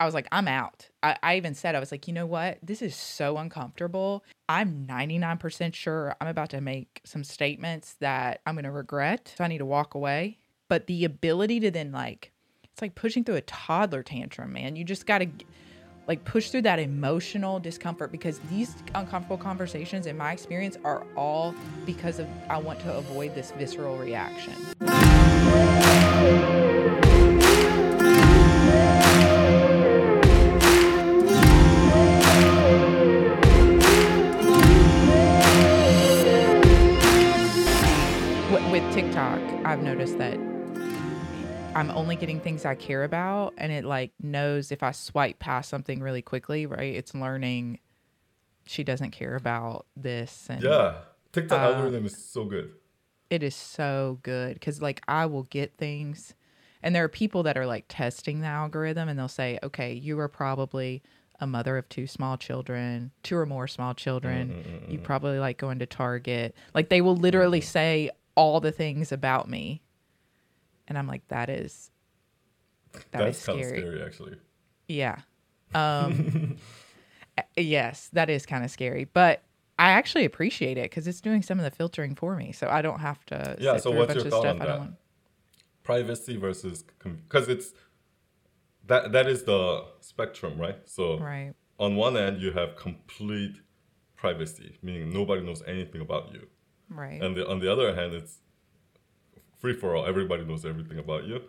I was like, I'm out. I even said, I was like, you know what? This is so uncomfortable. I'm 99% sure I'm about to make some statements that I'm going to regret. So I need to walk away. But the ability to then like, it's like pushing through a toddler tantrum, man. You just got to like push through that emotional discomfort, because these uncomfortable conversations, in my experience, are all because of, I want to avoid this visceral reaction. With TikTok, I've noticed that I'm only getting things I care about, and it like knows if I swipe past something really quickly, right? It's learning she doesn't care about this. And, yeah, TikTok algorithm is so good. It is so good, because like I will get things, and there are people that are like testing the algorithm, and they'll say, okay, you are probably a mother of two or more small children. Mm-hmm. You probably like going to Target. Like they will literally say all the things about me. And I'm like, that is scary. That's kind of scary, actually. Yeah. Yes, that is kind of scary. But I actually appreciate it because it's doing some of the filtering for me. So I don't have to sit through a bunch of stuff. Yeah, so what's your thought on that? Privacy versus... Because it's... That is the spectrum, right? So on one end, you have complete privacy, meaning nobody knows anything about you. Right. And on the other hand, it's free for all. Everybody knows everything about you.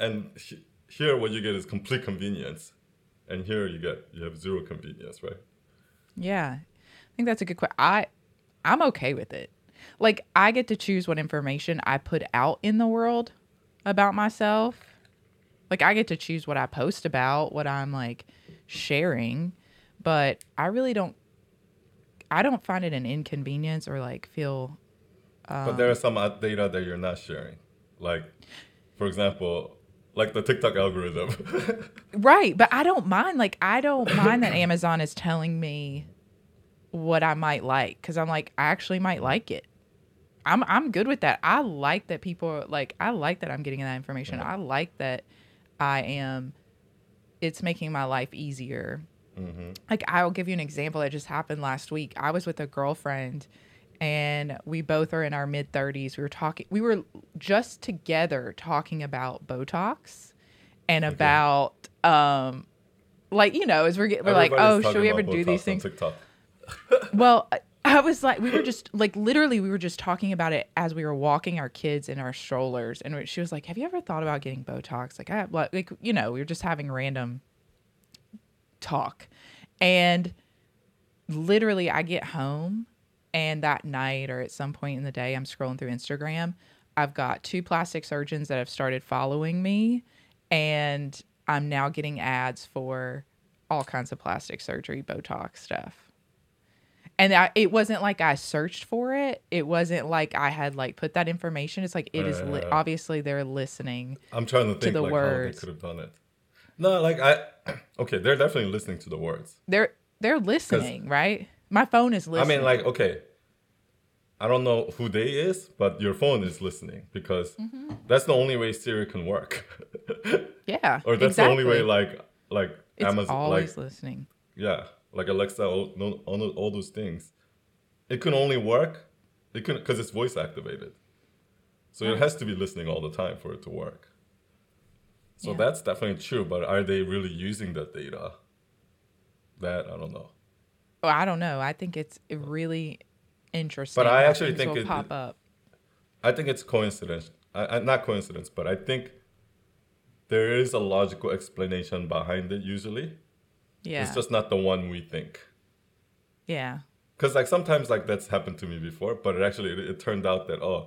And here what you get is complete convenience. And here you have zero convenience, right? Yeah. I think that's a good question. I'm okay with it. Like, I get to choose what information I put out in the world about myself. Like, I get to choose what I post about, what I'm, like, sharing. But I really don't... I don't find it an inconvenience or, like, feel... but there are some data that you're not sharing. Like, for example, like the TikTok algorithm. Right, but I don't mind. Like, I don't mind that Amazon is telling me what I might like. Because I'm like, I actually might like it. I'm good with that. I like that people... Like, I like that I'm getting that information. Mm-hmm. I like that... it's making my life easier. Mm-hmm. Like, I'll give you an example that just happened last week. I was with a girlfriend and we both are in our mid 30s. We were just together talking about Botox and about, like, you know, as we're like, oh, should we ever do Botox these things? Well, I was like, we were just talking about it as we were walking our kids in our strollers. And she was like, have you ever thought about getting Botox? Like, you know, we were just having random talk. And literally I get home and that night or at some point in the day, I'm scrolling through Instagram. I've got two plastic surgeons that have started following me, and I'm now getting ads for all kinds of plastic surgery, Botox stuff. And it wasn't like I searched for it. It wasn't like I had like put that information. It's like it is obviously they're listening. I'm trying to think like words. How they could have done it. No, like they're definitely listening to the words. They're listening, right? My phone is listening. I mean, like, okay, I don't know who they is, but your phone is listening because that's the only way Siri can work. Yeah, or that's the only way like it's Amazon always like, listening. Yeah. Like Alexa, all those things. It can only work because it's voice activated. So it has to be listening all the time for it to work. So that's definitely true. But are they really using that data? That, I don't know. Oh, I don't know. I think it's really interesting. But I actually think it will pop up. I think it's coincidence. Not coincidence, but I think there is a logical explanation behind it usually. Yeah. It's just not the one we think. Yeah. Because like sometimes like that's happened to me before, but it turned out that,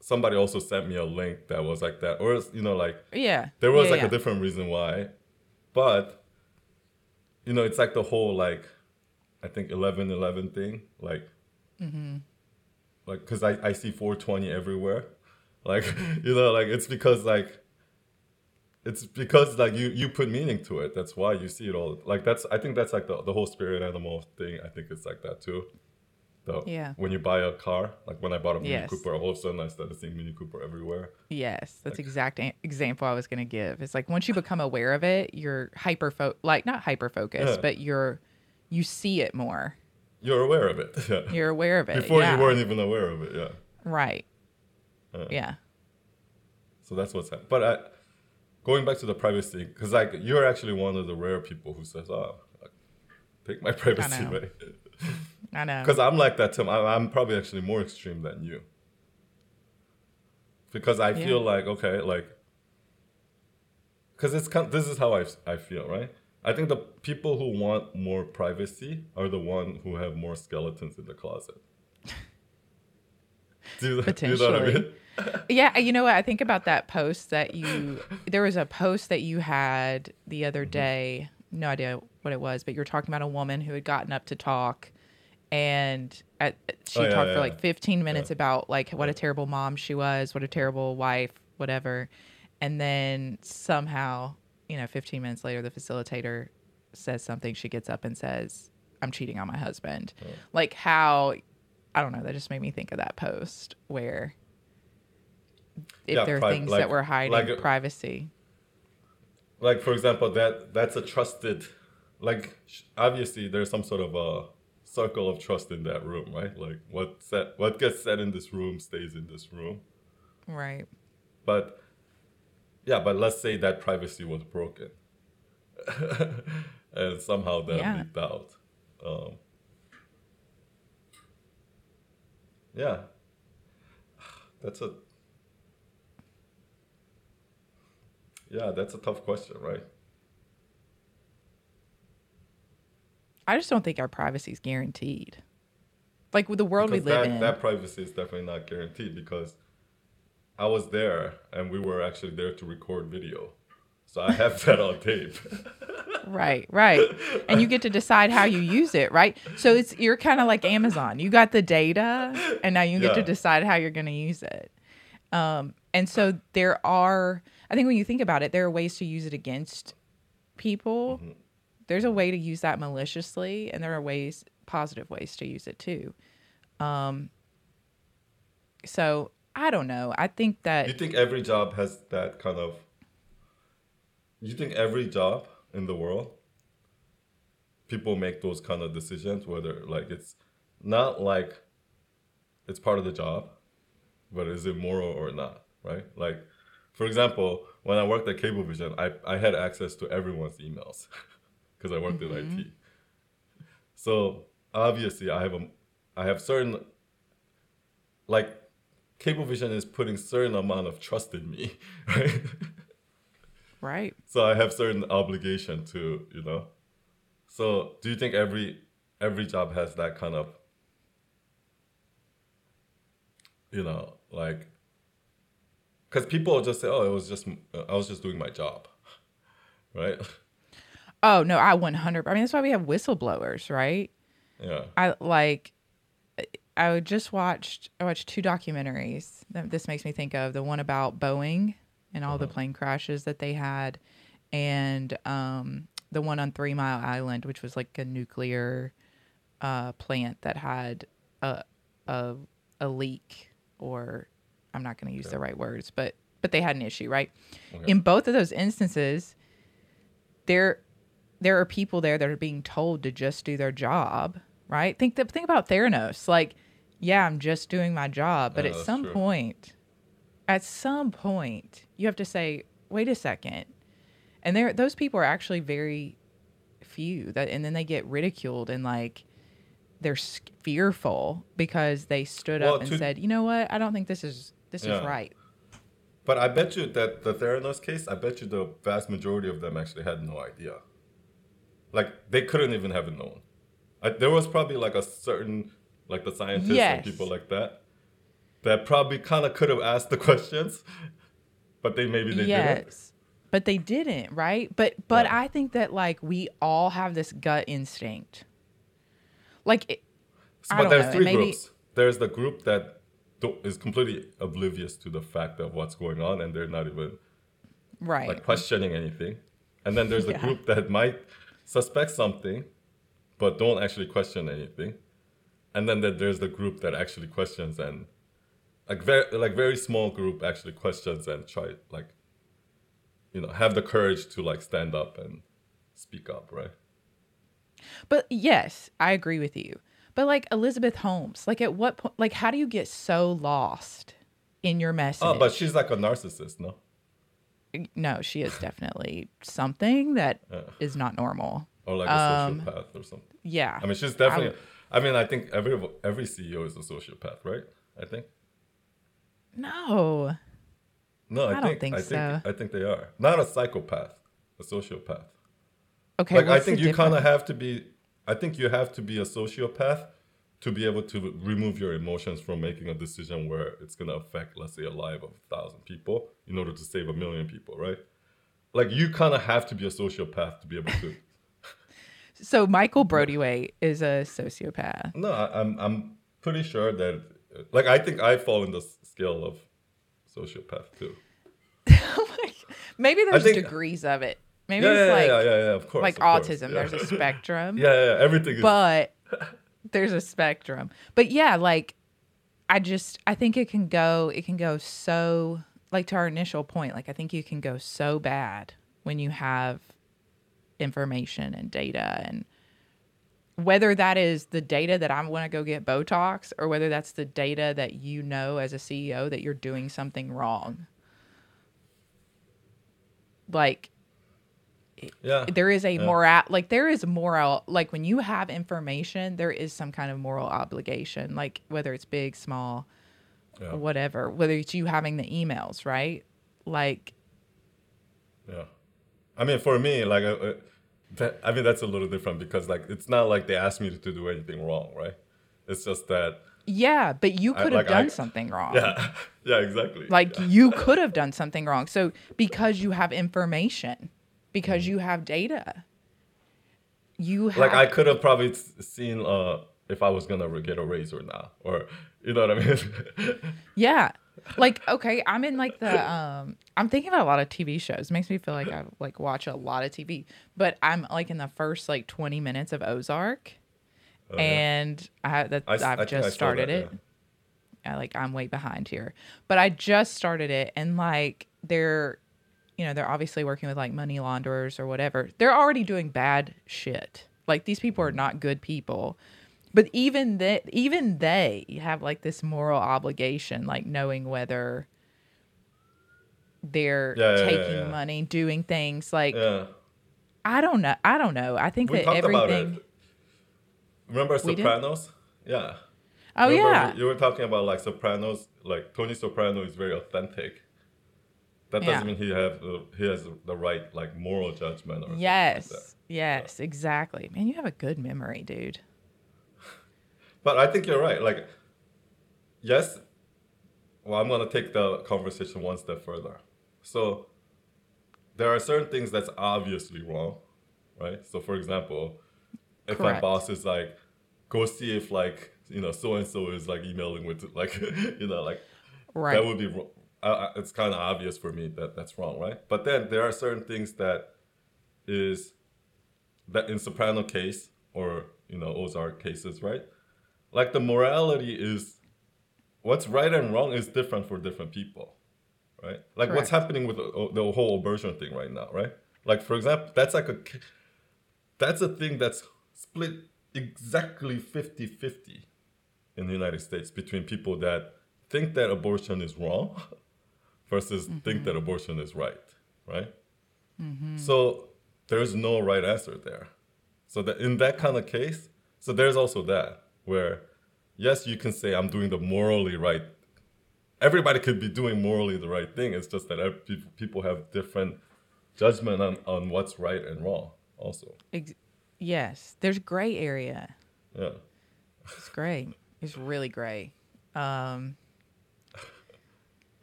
somebody also sent me a link that was like that. Or, you know, like, there was a different reason why. But, you know, it's like the whole like, I think 11:11 thing. Like, because I see 420 everywhere. Like, you know, like it's because like, you put meaning to it. That's why you see it all. Like I think that's like the whole spirit animal thing. I think it's like that too. But when you buy a car, like when I bought a Mini Cooper, all of a sudden I started seeing Mini Cooper everywhere. Yes, that's like, exact example I was going to give. It's like once you become aware of it, you're not hyper focused, but you see it more. You're aware of it. Yeah. You're aware of it. Before you weren't even aware of it. Yeah. Right. Yeah. So that's what's happening. But going back to the privacy, because like you're actually one of the rare people who says, "Oh, take my privacy away." I know. Because I'm like that too. I'm probably actually more extreme than you. Because I feel like, okay, like, because it's this is how I feel, right? I think the people who want more privacy are the one who have more skeletons in the closet. Potentially. Do you know what I mean? Yeah, you know what? I think about that post that there was a post that you had the other day. No idea what it was, but you were talking about a woman who had gotten up to talk. And she talked for like 15 minutes about like what a terrible mom she was, what a terrible wife, whatever. And then somehow, you know, 15 minutes later, the facilitator says something. She gets up and says, "I'm cheating on my husband." Oh. Like how, I don't know, that just made me think of that post where if there are things like, that we're hiding, like, privacy. Like, for example, that's a trusted, like, obviously there's some sort of a circle of trust in that room, right? Like what gets said in this room stays in this room, right? But but let's say that privacy was broken and somehow that leaked out. That's a tough question, right? I just don't think our privacy is guaranteed. Like with the world we live in. That privacy is definitely not guaranteed because I was there and we were actually there to record video. So I have that on tape. Right. And you get to decide how you use it, right? So you're kind of like Amazon. You got the data and now you get to decide how you're going to use it. And so I think when you think about it, there are ways to use it against people. Mm-hmm. There's a way to use that maliciously, and there are positive ways to use it too. So I don't know. I think that you think every job has that kind of. You think every job in the world, people make those kind of decisions, whether like it's not like it's part of the job, but is it moral or not? Right? Like, for example, when I worked at Cablevision, I had access to everyone's emails. Because I worked in IT, so obviously I have certain, like, Cablevision is putting certain amount of trust in me, right? Right. So I have certain obligation to, you know. So do you think every job has that kind of, you know, like, because people just say, "Oh, I was just doing my job," right? Oh, no, I 100%. I mean, that's why we have whistleblowers, right? Yeah. I just watched two documentaries that this makes me think of. The one about Boeing and all the plane crashes that they had. And the one on 3 Mile Island, which was like a nuclear plant that had a leak, or I'm not going to use the right words, but they had an issue, right? Okay. In both of those instances, there are people there that are being told to just do their job, right? Think about Theranos. Like, yeah, I'm just doing my job. But at some point, you have to say, wait a second. And those people are actually very few. And then they get ridiculed and, like, they're fearful because they stood up and said, you know what? I don't think this is right. But I bet you that the Theranos case, I bet you the vast majority of them actually had no idea. Like, they couldn't even have known. There was probably like a certain, like the scientists and people like that probably kind of could have asked the questions, but they didn't. Yes, but they didn't, right? But I think that, like, we all have this gut instinct. Like, there's three groups. There's the group that is completely oblivious to the fact of what's going on, and they're not even like questioning anything. And then there's the group that might suspect something, but don't actually question anything. And then there's the group that actually questions and very small group actually questions and try have the courage to stand up and speak up, right? But yes, I agree with you. But Elizabeth Holmes, at what point, how do you get so lost in your message? Oh, but she's a narcissist, no? No, she is definitely something that is not normal. Or a sociopath or something. Yeah. I mean, she's definitely, I think every CEO is a sociopath, right? I think. No, I think they are. Not a psychopath, a sociopath. Okay. I think you kind of have to be. I think you have to be a sociopath to be able to remove your emotions from making a decision where it's going to affect, let's say, a life of 1,000 people in order to save 1,000,000 people, right? You kind of have to be a sociopath to be able to. So Michael Brodyway is a sociopath. No, I'm pretty sure that, I think I fall in the scale of sociopath too. Maybe there's degrees of it. Maybe of course. Autism, yeah. There's a spectrum. Everything is. But there's a spectrum. But yeah, I think it can go so, to our initial point, I think you can go so bad when you have information and data, and whether that is the data that I want to go get Botox or whether that's the data that as a CEO that you're doing something wrong. Yeah. There is a moral, when you have information, there is some kind of moral obligation, whether it's big, small, whatever, whether it's you having the emails, right? Yeah. I mean, for me, that's a little different because it's not they asked me to do anything wrong, right? It's just that. Yeah, but you could have done something wrong. Yeah, exactly. You could have done something wrong. So because you have information. Because you have data. You have... I could have probably seen if I was going to get a raise or not. Or, you know what I mean? Yeah. Okay, I'm in the... I'm thinking about a lot of TV shows. It makes me feel like I watch a lot of TV. But I'm in the first 20 minutes of Ozark. And I just started it. Yeah. I'm way behind here. But I just started it. And they're... they're obviously working with money launderers or whatever. They're already doing bad shit. These people are not good people. But even they have this moral obligation, knowing whether they're taking money, doing things I don't know. I think that everything. About it. Remember Sopranos? Yeah. Oh, remember you were talking about Sopranos. Tony Soprano is very authentic. That doesn't mean he has the right moral judgment or something like that. Yes, exactly. Man, you have a good memory, dude. But I think you're right. Yes. Well, I'm gonna take the conversation one step further. So there are certain things that's obviously wrong, right? So for example, if my boss is go see if so and so is emailing with right. That would be wrong. It's kind of obvious for me that that's wrong, right? But then there are certain things that in Soprano case or Ozark cases, right? The morality is what's right and wrong is different for different people, right? Correct. What's happening with the whole abortion thing right now, right? For example, that's that's a thing that's split exactly 50-50 in the United States between people that think that abortion is wrong. Versus think that abortion is right? Mm-hmm. So there's no right answer there. So that in that kind of case, so there's also that where, yes, you can say I'm doing the morally right. Everybody could be doing morally the right thing. It's just that people have different judgment on what's right and wrong also. Yes, there's gray area. Yeah. It's gray. It's really gray.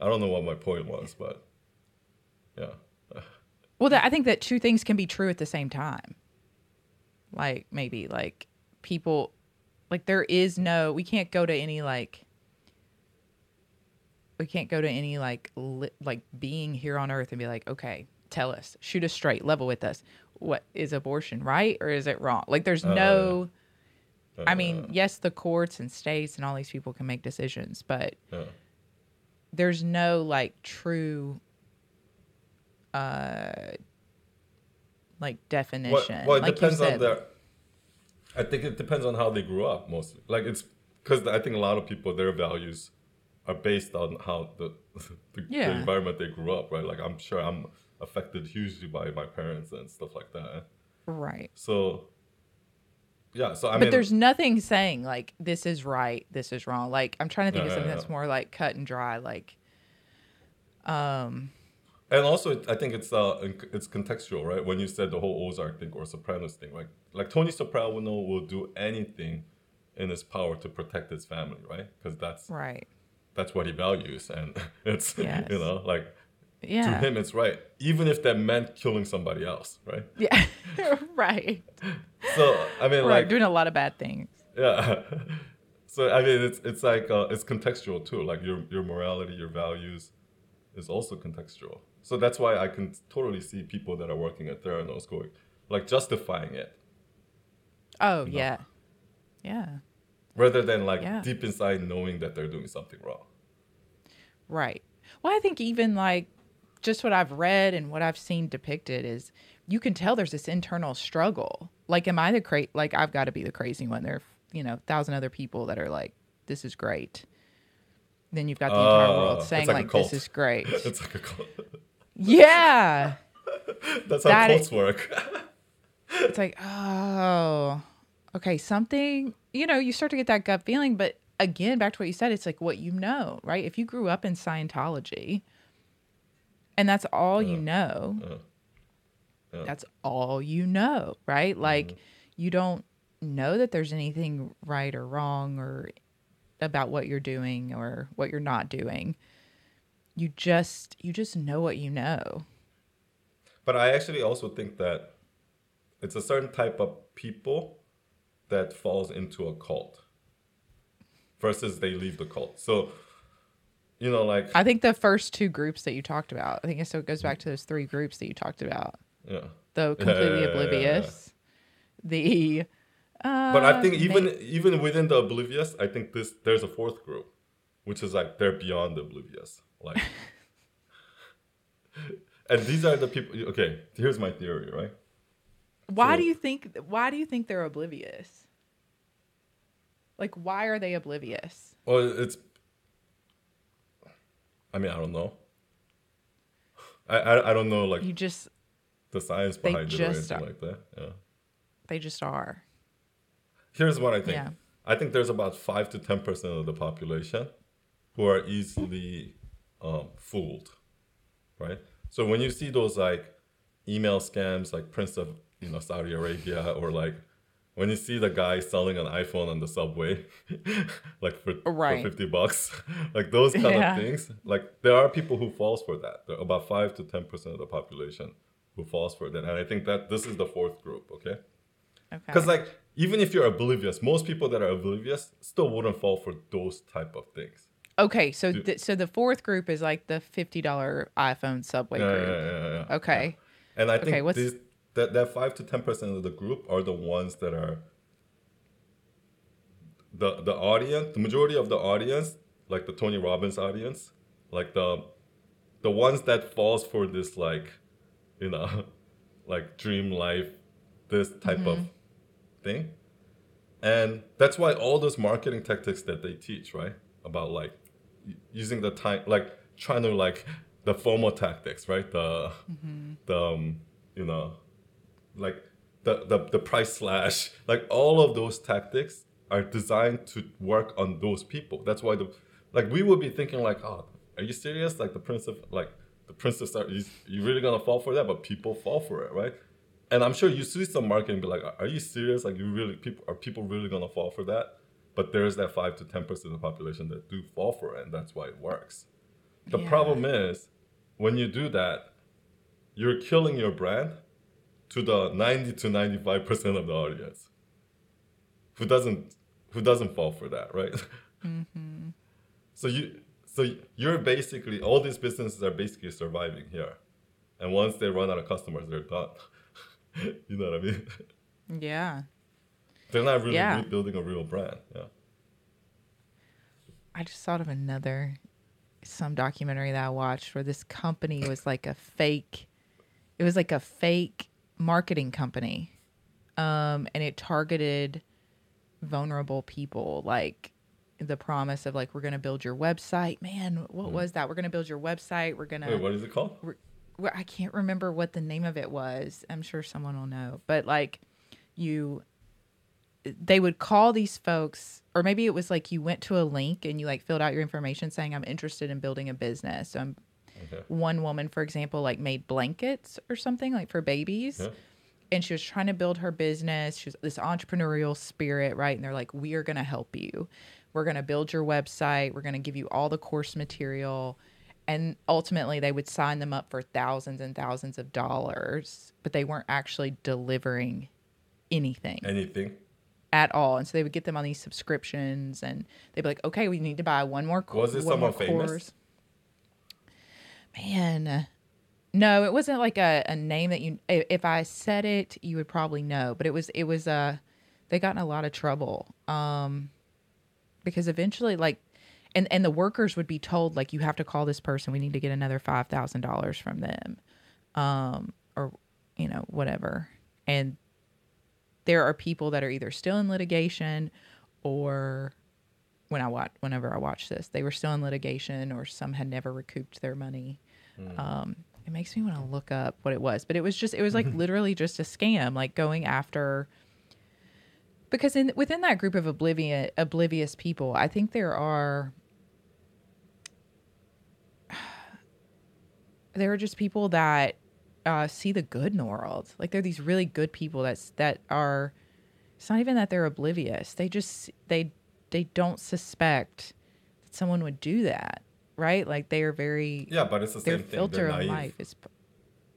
I don't know what my point was, but yeah. Well, I think that two things can be true at the same time. Maybe people, there is no, we can't go to any being here on earth and be okay, tell us, shoot us straight, level with us. What is abortion right or is it wrong? There's no I mean, yes, the courts and states and all these people can make decisions, but there's no like true like definition. Well, it like depends on the. I think it depends on how they grew up mostly. Like it's because I think a lot of people, their values are based on how the environment they grew up, right? Like I'm sure I'm affected hugely by my parents and stuff like that. Right. So. Yeah, so I mean, but there's nothing saying like this is right, this is wrong. Like I'm trying to think of something that's more like cut and dry, like. And also, I think it's contextual, right? When you said the whole Ozark thing or Sopranos thing, right? Like Tony Soprano will do anything in his power to protect his family, right? Because that's what he values, and it's you know like. Yeah. To him, it's right, even if that meant killing somebody else, right? Yeah, right. So I mean, like doing a lot of bad things. Yeah. So I mean, it's like it's contextual too. Like your morality, your values, is also contextual. So that's why I can totally see people that are working at Theranos going, like justifying it. Oh yeah, know? Yeah. Rather than like deep inside knowing that they're doing something wrong. Right. Well, I think even like. Just what I've read and what I've seen depicted is you can tell there's this internal struggle. Like, am I the crazy? Like, I've got to be the crazy one. There are, you know, 1,000 other people that are like, this is great. Then you've got the entire world saying like this is great. It's like a cult. Yeah. That's how cults work. It's like, oh, okay, something, you know, you start to get that gut feeling. But again, back to what you said, it's like what you know, right? If you grew up in Scientology, and that's all you know. That's all you know, right? Like, you don't know that there's anything right or wrong or about what you're doing or what you're not doing. You just know what you know. But I actually also think that it's a certain type of people that falls into a cult versus they leave the cult. So... You know, like I think the first two groups that you talked about, I think it goes back to those three groups that you talked about. Yeah. The completely oblivious. Yeah. The but I think even within the oblivious, I think there's a fourth group, which is like they're beyond oblivious. Like and these are the people. Okay, here's my theory, right? Why do you think they're oblivious? Like why are they oblivious? Well, I don't know. I don't know, like... You just... The science behind it or anything like that. Yeah. They just are. Here's what I think. Yeah. I think there's about 5 to 10% of the population who are easily fooled, right? So when you see those, like, email scams, like Prince of, you know, Saudi Arabia, or, like, when you see the guy selling an iPhone on the subway, like for $50, like those kind of things, like there are people who falls for that. There are about 5 to 10% of the population who falls for that. And I think that this is the fourth group, okay? Because like, even if you're oblivious, most people that are oblivious still wouldn't fall for those type of things. Okay, so so the fourth group is like the $50 iPhone subway group. Yeah. Okay. Yeah. And I think that 5 to 10% of the group are the ones that are the audience, the majority of the audience, like the Tony Robbins audience, like the ones that falls for this, like, you know, like dream life, this type of thing. And that's why all those marketing tactics that they teach, right? About like using the time, like trying to like the FOMO tactics, right? You know, like the price slash, like all of those tactics are designed to work on those people. That's why we would be thinking like, oh, are you serious? Like the prince of you really gonna fall for that? But people fall for it, right? And I'm sure you see some marketing be like, are you serious? Like people really gonna fall for that? But there is that 5 to 10% of the population that do fall for it, and that's why it works. The problem is when you do that, you're killing your brand to the 90 to 95% of the audience who doesn't fall for that, right? Mm-hmm. So you're basically, all these businesses are basically surviving here, and once they run out of customers, they're done. You know what I mean? Yeah. They're not really building a real brand. Yeah. I just thought of another, some documentary that I watched where this company was like a fake, it was like a fake marketing company. And it targeted vulnerable people, like the promise of like, we're going to build your website. Man, what was that? We're going to build your website. We're going to... Wait, what is it called? I can't remember what the name of it was. I'm sure someone will know. But like you... They would call these folks, or maybe it was like you went to a link and you like filled out your information saying, I'm interested in building a business. So one woman, for example, like made blankets or something like for babies. Yeah. And she was trying to build her business. She was this entrepreneurial spirit, right? And they're like, we are going to help you. We're going to build your website. We're going to give you all the course material. And ultimately they would sign them up for thousands and thousands of dollars, but they weren't actually delivering anything. Anything. At all. And so they would get them on these subscriptions and they'd be like, okay, we need to buy one more course. Was it someone famous? Man. No, it wasn't like a name that you, if I said it, you would probably know, but it was, they got in a lot of trouble. Because eventually like, and the workers would be told like, you have to call this person. We need to get another $5,000 from them. Or, you know, whatever. And there are people that are either still in litigation or whenever I watch this, they were still in litigation or some had never recouped their money. It makes me want to look up what it was, but it was like literally just a scam, like going after, because within that group of oblivious people, I think there are just people that see the good in the world. Like they're these really good people that are, it's not even that they're oblivious. They just, they don't suspect that someone would do that. Right. Like they are very, yeah, but it's the same thing. Their filter of life is,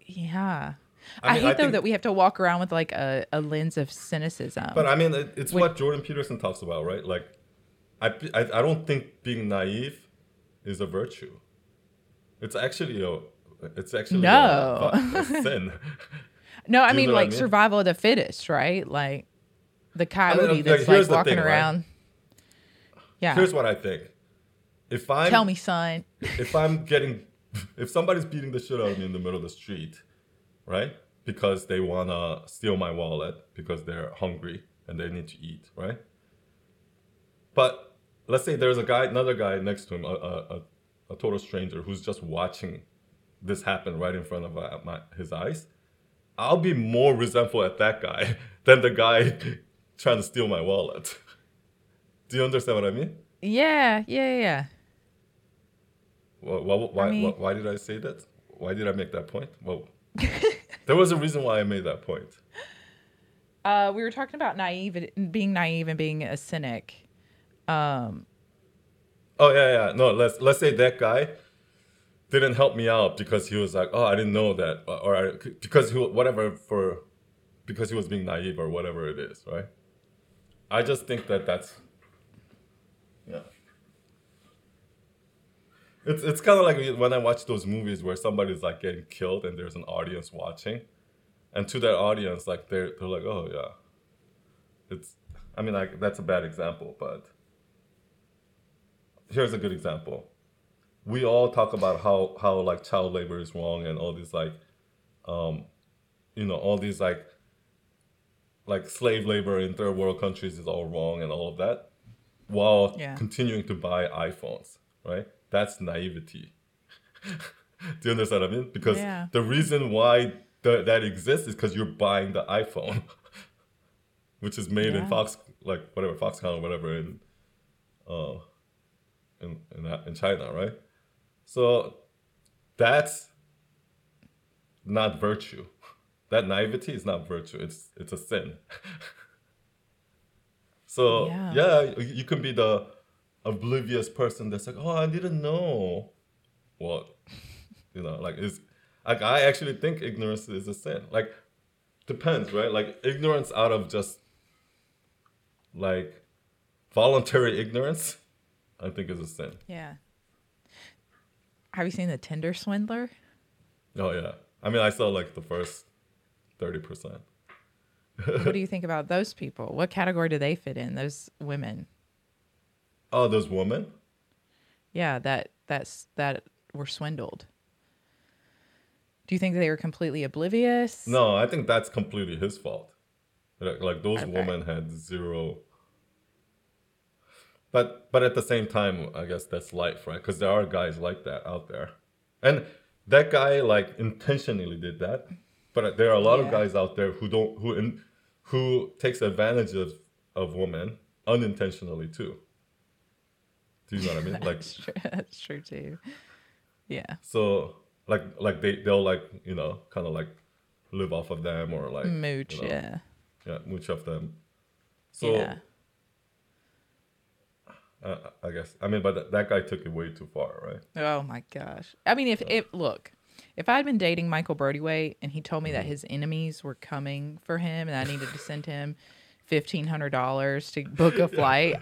yeah. I think that we have to walk around with like a lens of cynicism. But I mean, it's what Jordan Peterson talks about, right? Like I don't think being naive is a virtue. It's actually a sin. No, I mean like survival of the fittest, right? Like the coyote that's like walking around. Right? Yeah. Here's what I think. Tell me, son. If somebody's beating the shit out of me in the middle of the street, right? Because they wanna steal my wallet because they're hungry and they need to eat, right? But let's say there's another guy next to him, a total stranger who's just watching this happened right in front of his eyes, I'll be more resentful at that guy than the guy trying to steal my wallet. Do you understand what I mean? Yeah. Why did I say that? Why did I make that point? Well, there was a reason why I made that point. We were talking about being naive and being a cynic. No, let's say that guy didn't help me out because he was like, oh, I didn't know that, because he was being naive or whatever it is, right? I just think that's yeah. It's kind of like when I watch those movies where somebody's like getting killed and there's an audience watching, and to that audience, like they're like, oh yeah, that's a bad example, but here's a good example. We all talk about how like child labor is wrong and all these like, all these like slave labor in third world countries is all wrong and all of that, while continuing to buy iPhones, right? That's naivety. Do you understand what I mean? Because the reason why that exists is because you're buying the iPhone, which is made in Foxconn or whatever in China, right? So that's not virtue. That naivety is not virtue. It's a sin. So you can be the oblivious person that's like, oh, I didn't know. Well, I actually think ignorance is a sin. Like, depends, right? Like ignorance out of just like voluntary ignorance, I think is a sin. Yeah. Have you seen the Tinder Swindler? Oh yeah. I saw like the first 30%. What do you think about those people? What category do they fit in? Those women. Oh, those women? Yeah, that were swindled. Do you think they were completely oblivious? No, I think that's completely his fault. Like those women had zero. But at the same time, I guess that's life, right? Because there are guys like that out there, and that guy like intentionally did that. But there are a lot of guys out there who takes advantage of women unintentionally too. Do you know what I mean? Like that's true too. Yeah. So like they'll like, you know, kind of like live off of them or like mooch, you know, yeah, mooch off them. So I guess but that guy took it way too far, right? Oh my gosh! I mean, if I'd been dating Michael Brodyway and he told me that his enemies were coming for him and I needed to send him $1,500 to book a flight,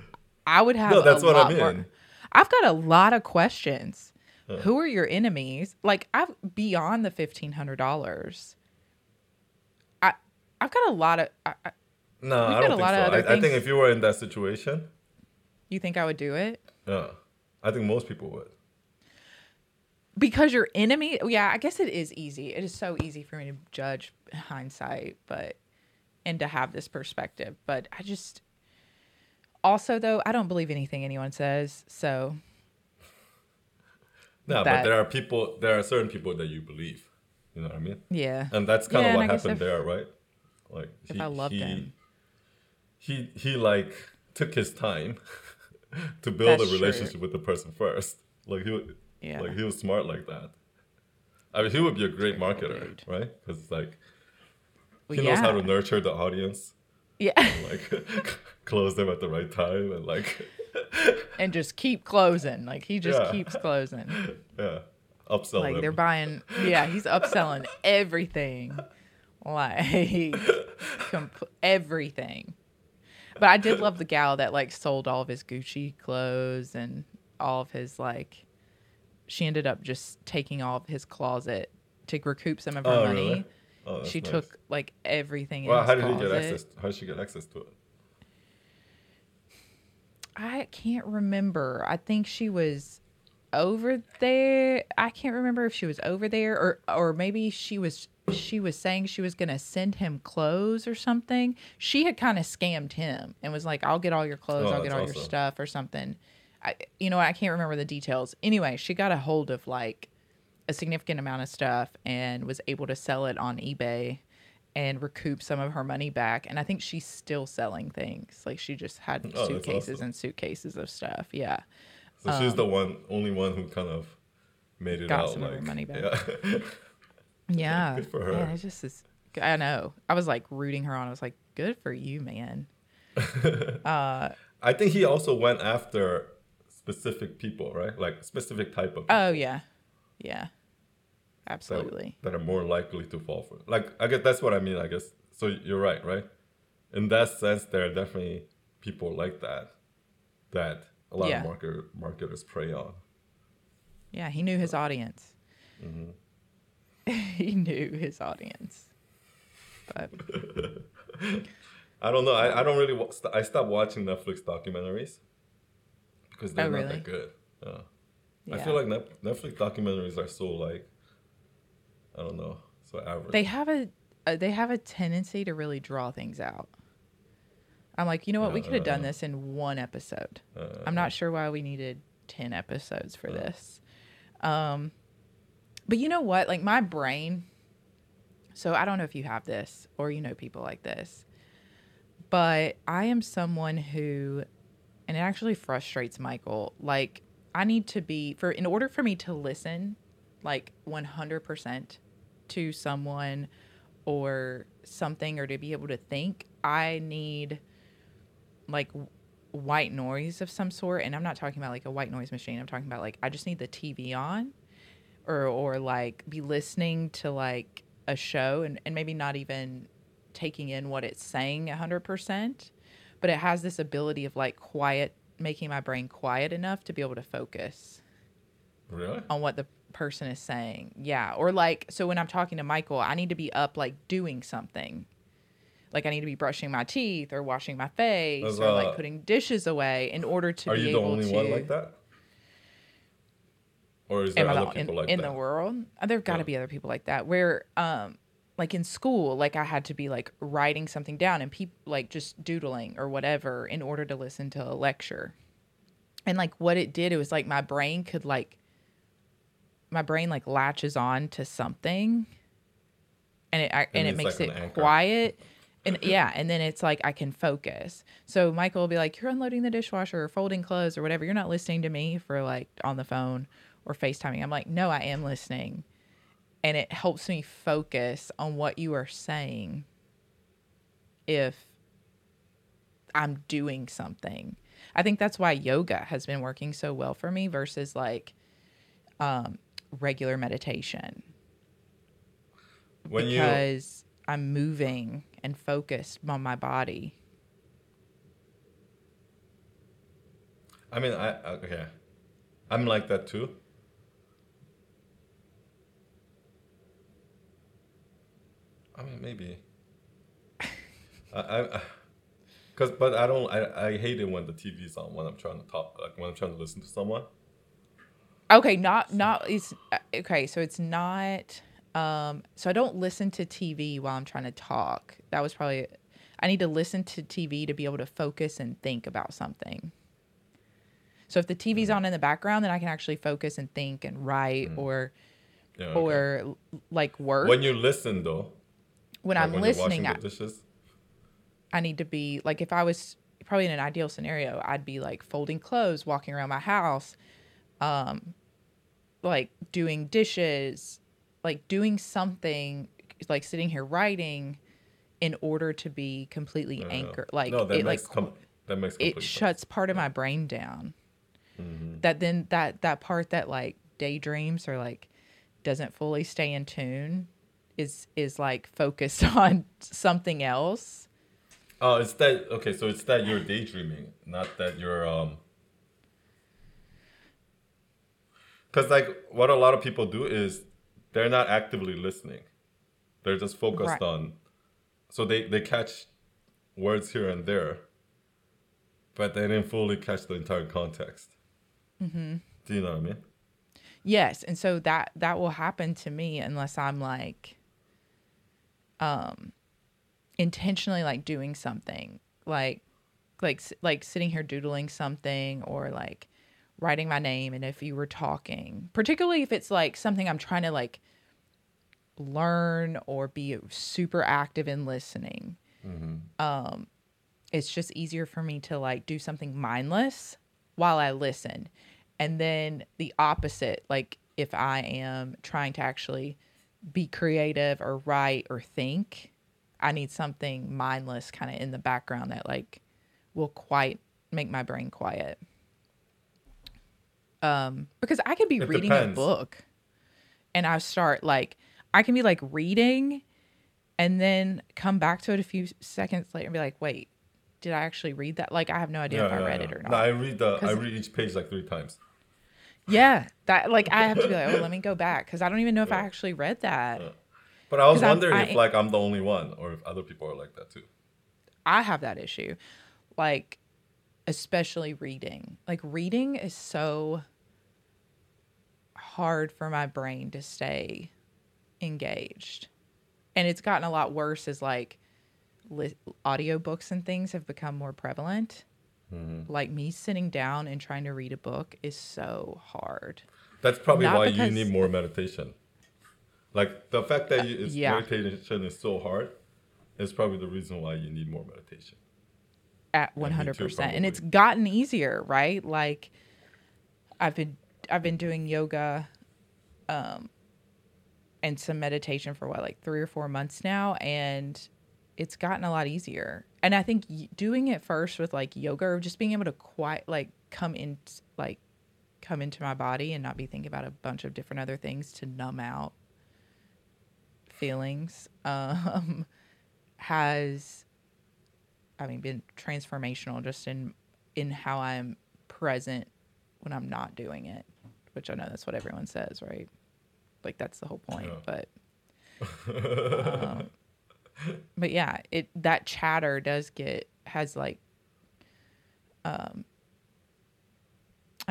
I would have. No, that's what I mean. I've got a lot of questions. Who are your enemies? Like, I've beyond the $1,500. I've got a lot of. I don't think so. I think if you were in that situation, you think I would do it? No, I think most people would. Because your enemy, I guess it is easy. It is so easy for me to judge hindsight, and to have this perspective. But I just, also though, I don't believe anything anyone says. So. No, but there are certain people that you believe. You know what I mean? Yeah. And that's kind of what happened there, right? Like, I loved him. He like took his time to build a relationship with the person first. Like he was smart like that. I mean, he would be a great marketer, right? Because like he knows how to nurture the audience. Yeah. And, like close them at the right time and like. And just keep closing. Like he just keeps closing. Yeah, upselling. Like they're buying. Yeah, he's upselling everything, like everything. But I did love the gal that like sold all of his Gucci clothes and all of his like. She ended up just taking all of his closet to recoup some of her money. Really? Oh, she took like everything. Well, how did he get access? How did she get access to it? I can't remember. I think she was over there. I can't remember if she was over there or maybe she was saying she was going to send him clothes or something. She had kind of scammed him and was like, I'll get all your clothes. I'll get all your stuff or something. I can't remember the details. Anyway, she got a hold of like a significant amount of stuff and was able to sell it on eBay and recoup some of her money back. And I think she's still selling things. Like she just had suitcases and suitcases of stuff. Yeah. So she's the only one who kind of made it out. Got some of her money back. Yeah. Good for her. Yeah, I know. I was like rooting her on. I was like, good for you, man. I think he also went after specific people, right? Like specific type of people. Oh, yeah. Yeah. Absolutely. That are more likely to fall for it. Like, I guess that's what I mean, I guess. So you're right, right? In that sense, there are definitely people like that a lot of marketers prey on. Yeah, he knew his audience. Mm-hmm. He knew his audience. But I don't know. I don't really... I stopped watching Netflix documentaries because they're not that good. Yeah. I feel like Netflix documentaries are so like... I don't know. So average. They have a tendency to really draw things out. I'm like, you know what? We could have done this in one episode. I'm not sure why we needed 10 episodes for this. But you know what? Like my brain. So I don't know if you have this or you know people like this, but I am someone who, and it actually frustrates Michael. Like I need to be in order for me to listen. Like 100% to someone or something, or to be able to think, I need like white noise of some sort. And I'm not talking about like a white noise machine. I'm talking about like, I just need the TV on or like be listening to like a show and maybe not even taking in what it's saying 100%, but it has this ability of like making my brain quiet enough to be able to focus. Really? On what the person is saying. Or like, so when I'm talking to Michael, I need to be up like doing something. Like I need to be brushing my teeth or washing my face or like putting dishes away in order to be able to. Are you the only one like that? Or is there other people like that? In the world? There have got to be other people like that. Where, like in school, like I had to be like writing something down and people like just doodling or whatever in order to listen to a lecture. And like what it did, it was like my brain could like, my brain like latches on to something and it makes like it quiet. And yeah, and then it's like I can focus. So Michael will be like, you're unloading the dishwasher or folding clothes or whatever. You're not listening to me for like on the phone or FaceTiming. I'm like, no, I am listening. And it helps me focus on what you are saying if I'm doing something. I think that's why yoga has been working so well for me versus like regular meditation. Because I'm moving and focused on my body. I mean, I'm like that too. I mean, maybe. I hate it when the TV's on when I'm trying to talk, like when I'm trying to listen to someone. Okay, so it's not. So I don't listen to TV while I'm trying to talk. That was probably. I need to listen to TV to be able to focus and think about something. So if the TV's on in the background, then I can actually focus and think and write or like work. When you listen, though. I need to be like, if I was probably in an ideal scenario, I'd be like folding clothes, walking around my house, like doing dishes, like doing something, like sitting here writing, in order to be completely anchored. Like that makes complete sense. Shuts part of my brain down. Mm-hmm. That part that like daydreams or like doesn't fully stay in tune is like focused on something else. Oh, it's that. Okay, so it's that you're daydreaming, not that you're Because like what a lot of people do is they're not actively listening; they're just focused on. So they catch words here and there, but they didn't fully catch the entire context. Mm-hmm. Do you know what I mean? Yes, and so that will happen to me unless I'm like. Intentionally like doing something like sitting here doodling something or like writing my name. And if you were talking, particularly if it's like something I'm trying to like learn or be super active in listening, it's just easier for me to like do something mindless while I listen. And then the opposite, like if I am trying to actually be creative or write or think, I need something mindless kind of in the background that like will make my brain quiet. Because I could be reading a book and I can be like reading and then come back to it a few seconds later and be like, wait, did I actually read that? Like, I have no idea if I read it or not. No, I read each page like 3 times. Yeah. That like, I have to be like, oh, let me go back. Cause I don't even know if I actually read that. Yeah. But I was wondering if like I'm the only one or if other people are like that too. I have that issue. Like, especially reading. Like, reading is so hard for my brain to stay engaged. And it's gotten a lot worse as like audiobooks and things have become more prevalent. Mm-hmm. Like, me sitting down and trying to read a book is so hard. That's probably why you need more meditation. Like, the fact that meditation is so hard is probably the reason why you need more meditation. At 100%. And it's gotten easier, right? Like, I've been doing yoga and some meditation for, 3 or 4 months now, and it's gotten a lot easier. And I think doing it first with, like, yoga or just being able to come into my body and not be thinking about a bunch of different other things to numb out feelings has been transformational just in how I'm present when I'm not doing it, which I know that's what everyone says, right? Like, that's the whole point. But But yeah, it that chatter does get has like I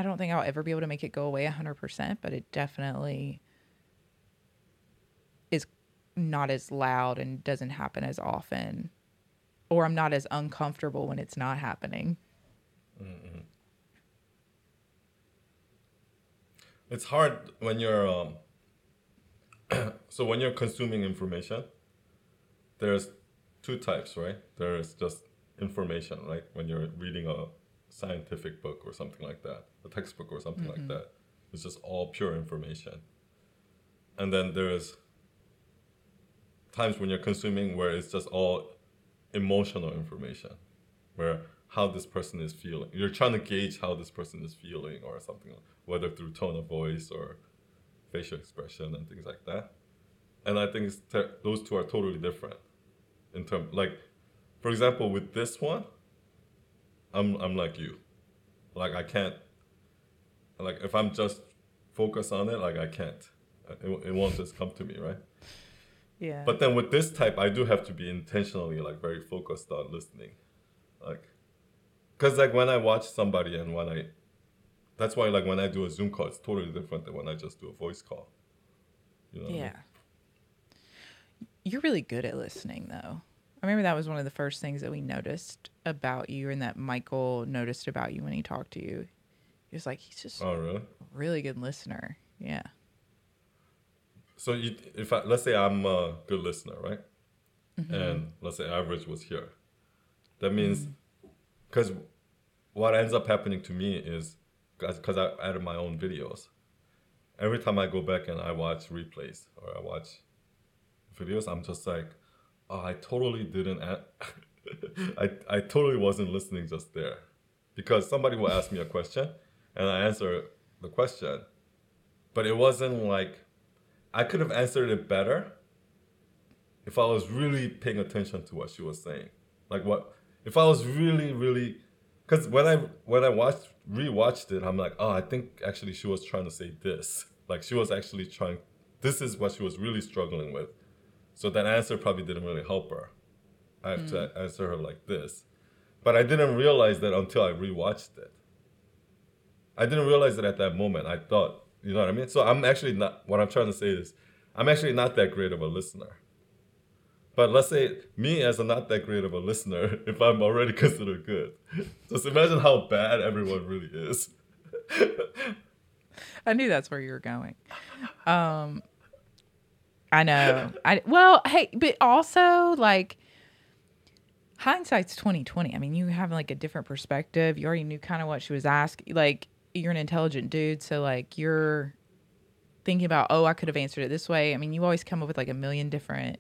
don't think I'll ever be able to make it go away 100%, but it definitely is not as loud and doesn't happen as often, or I'm not as uncomfortable when it's not happening. Mm-mm. It's hard when you're so when you're consuming information, there's two types, right? There is just information, right? When you're reading a scientific book or something like that, a textbook or something mm-hmm. like that, it's just all pure information. And then there's times when you're consuming where it's just all emotional information, where how this person is feeling. You're trying to gauge how this person is feeling or something, whether through tone of voice or facial expression and things like that. And I think those two are totally different in terms, like, for example, with this one, I'm like you. Like, I can't, like, if I'm just focused on it, like, I can't. It won't just come to me, right? Yeah. But then with this type, I do have to be intentionally, like, very focused on listening. Like, because, like, when I watch somebody and when I, that's why, like, when I do a Zoom call, it's totally different than when I just do a voice call. You know what I mean? You're really good at listening, though. I remember that was one of the first things that we noticed about you, and that Michael noticed about you when he talked to you. He was like, he's just a really good listener. Yeah. So let's say I'm a good listener, right? Mm-hmm. And let's say average was here. That means, because what ends up happening to me is, because I added my own videos, every time I go back and I watch replays or I watch videos, I'm just like, oh, I totally didn't. I totally wasn't listening just there, because somebody will ask me a question, and I answer the question, but it wasn't like I could have answered it better if I was really paying attention to what she was saying. Like, what if I was really, really? Because when I rewatched it, I'm like, oh, I think actually she was trying to say this. Like, she was actually trying. This is what she was really struggling with. So that answer probably didn't really help her. I have to answer her like this. But I didn't realize that until I rewatched it. I didn't realize it at that moment. I thought, you know what I mean? So I'm actually not, what I'm trying to say is, I'm actually not that great of a listener. But let's say me as a not that great of a listener, if I'm already considered good. Just imagine how bad everyone really is. I knew that's where you were going. I know. Well, hey, but also, like, hindsight's 20/20. I mean, you have, like, a different perspective. You already knew kind of what she was asking. Like, you're an intelligent dude, so, like, you're thinking about, oh, I could have answered it this way. I mean, you always come up with, like, a million different.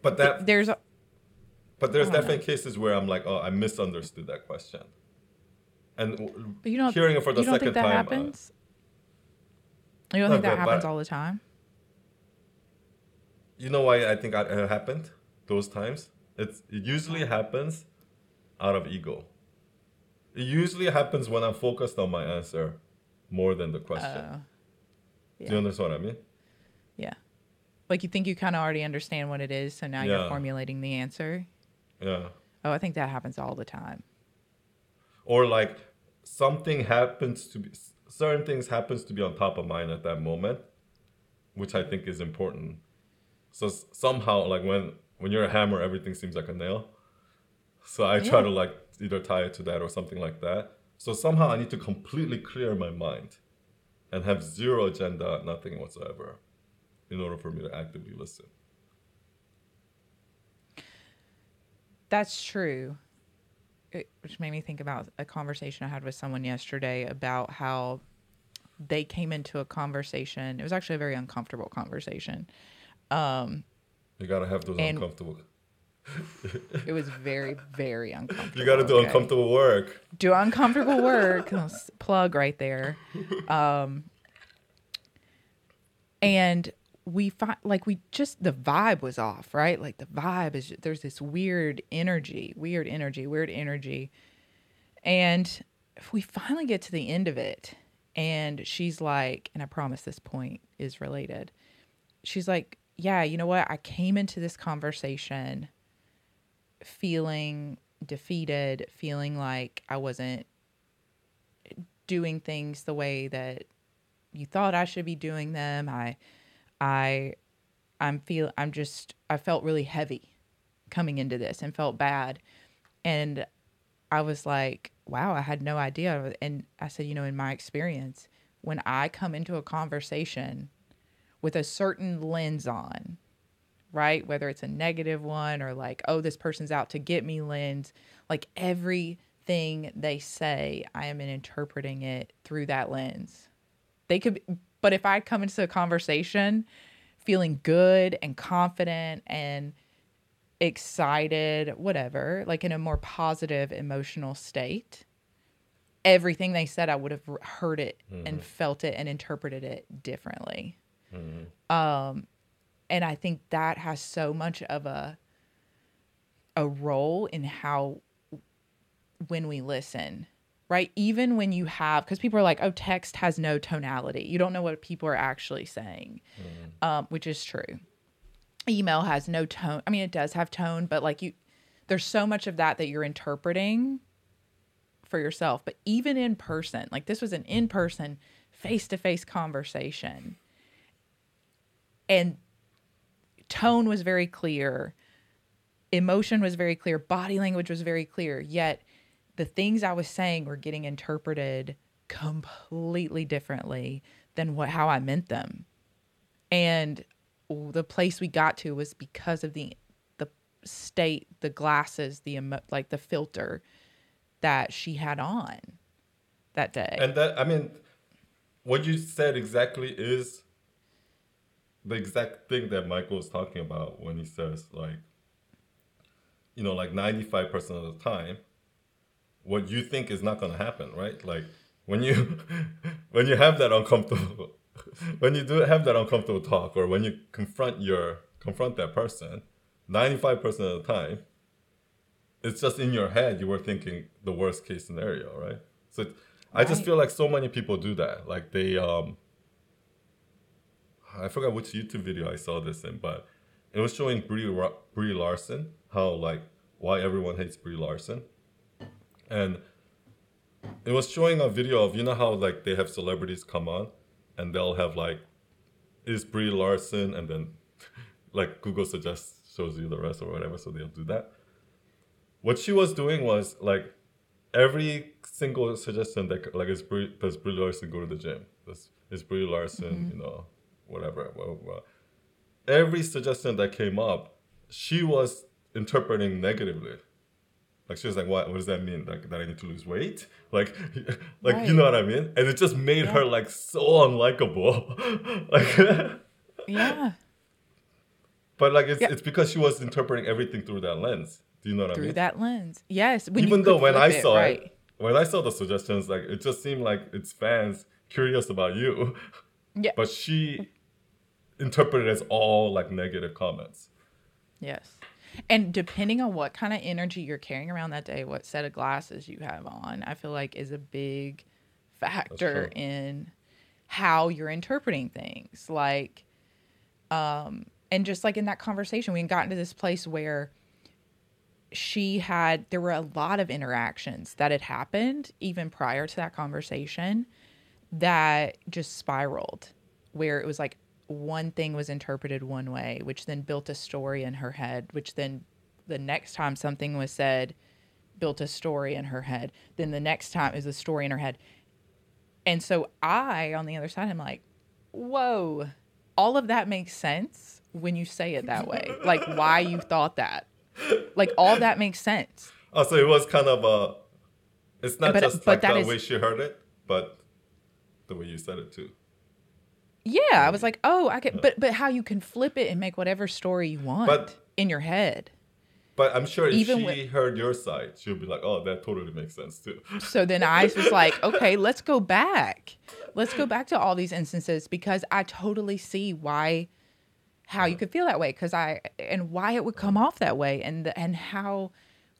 But there's definitely cases where I'm like, oh, I misunderstood that question. And but you don't, hearing it for the second time. Happens? You don't think that happens all the time? You know why I think it happened those times? It usually happens out of ego. It usually happens when I'm focused on my answer more than the question. Yeah. Do you understand what I mean? Yeah. Like, you think you kind of already understand what it is, so now you're formulating the answer? Yeah. Oh, I think that happens all the time. Or, like, certain things happens to be on top of mind at that moment, which I think is important. So somehow, like, when you're a hammer, everything seems like a nail. So I try to, like, either tie it to that or something like that. So somehow I need to completely clear my mind and have zero agenda, nothing whatsoever, in order for me to actively listen. That's true. Which made me think about a conversation I had with someone yesterday about how they came into a conversation. It was actually a very uncomfortable conversation. You got to have those uncomfortable. It was very, very uncomfortable. You got to do uncomfortable work. Do uncomfortable work. Plug right there. And we find, like, the vibe was off, right? Like, the vibe is, there's this weird energy. And we finally get to the end of it, and she's like, and I promise this point is related. She's like, yeah, you know what? I came into this conversation feeling defeated, feeling like I wasn't doing things the way that you thought I should be doing them. I felt really heavy coming into this and felt bad. And I was like, wow, I had no idea. And I said, you know, in my experience, when I come into a conversation with a certain lens on, right? Whether it's a negative one or like, oh, this person's out to get me lens, like everything they say, I am interpreting it through that lens. But if I come into a conversation feeling good and confident and excited, whatever, like in a more positive emotional state, everything they said, I would have heard it and felt it and interpreted it differently. Mm-hmm. And I think that has so much of a role in how, when we listen, right? Even when you have, because people are like, oh, text has no tonality. You don't know what people are actually saying, which is true. Email has no tone. I mean, it does have tone, but like there's so much of that you're interpreting for yourself. But even in person, like this was an in-person, face-to-face conversation. And tone was very clear. Emotion was very clear. Body language was very clear. Yet the things I was saying were getting interpreted completely differently than how I meant them. And the place we got to was because of the state, the glasses, the filter that she had on that day. And that, I mean, what you said exactly is the exact thing that Michael was talking about when he says, like, you know, like 95% of the time, what you think is not going to happen, right? Like when you have that uncomfortable, when you do have that uncomfortable talk, or when you confront that person, 95% of the time, it's just in your head you were thinking the worst case scenario, right? So I just feel like so many people do that. Like they, I forgot which YouTube video I saw this in, but it was showing Brie Larson, how like why everyone hates Brie Larson, and it was showing a video of, you know how like they have celebrities come on. And they'll have like, is Brie Larson? And then like Google suggests, shows you the rest or whatever. So they'll do that. What she was doing was like every single suggestion that like, does Brie Larson go to the gym? Is Brie Larson, you know, whatever. Blah, blah. Every suggestion that came up, she was interpreting negatively. Like she was like, what does that mean? Like that I need to lose weight? Like right. You know what I mean? And it just made her like so unlikable. Like yeah. But like it's because she was interpreting everything through that lens. Do you know what I mean? Through that lens. Yes. Even though when I saw it, when I saw the suggestions, like it just seemed like it's fans curious about you. Yeah. But she interpreted it as all like negative comments. Yes. And depending on what kind of energy you're carrying around that day, what set of glasses you have on, I feel like is a big factor in how you're interpreting things. Like, and just like in that conversation, we had gotten to this place where there were a lot of interactions that had happened even prior to that conversation that just spiraled, where it was like, one thing was interpreted one way, which then built a story in her head, which then the next time something was said, built a story in her head. Then the next time is a story in her head. And so I, on the other side, I'm like, whoa, all of that makes sense when you say it that way. Like why you thought that. Like all that makes sense. Oh, so it was kind of it's not just like the way she heard it, but the way you said it too. Yeah, I was like, oh, I could, but how you can flip it and make whatever story you want in your head. But I'm sure if she heard your side, she'll be like, oh, that totally makes sense too. So then I was like, okay, let's go back. Let's go back to all these instances because I totally see how you could feel that way and why it would come off that way and how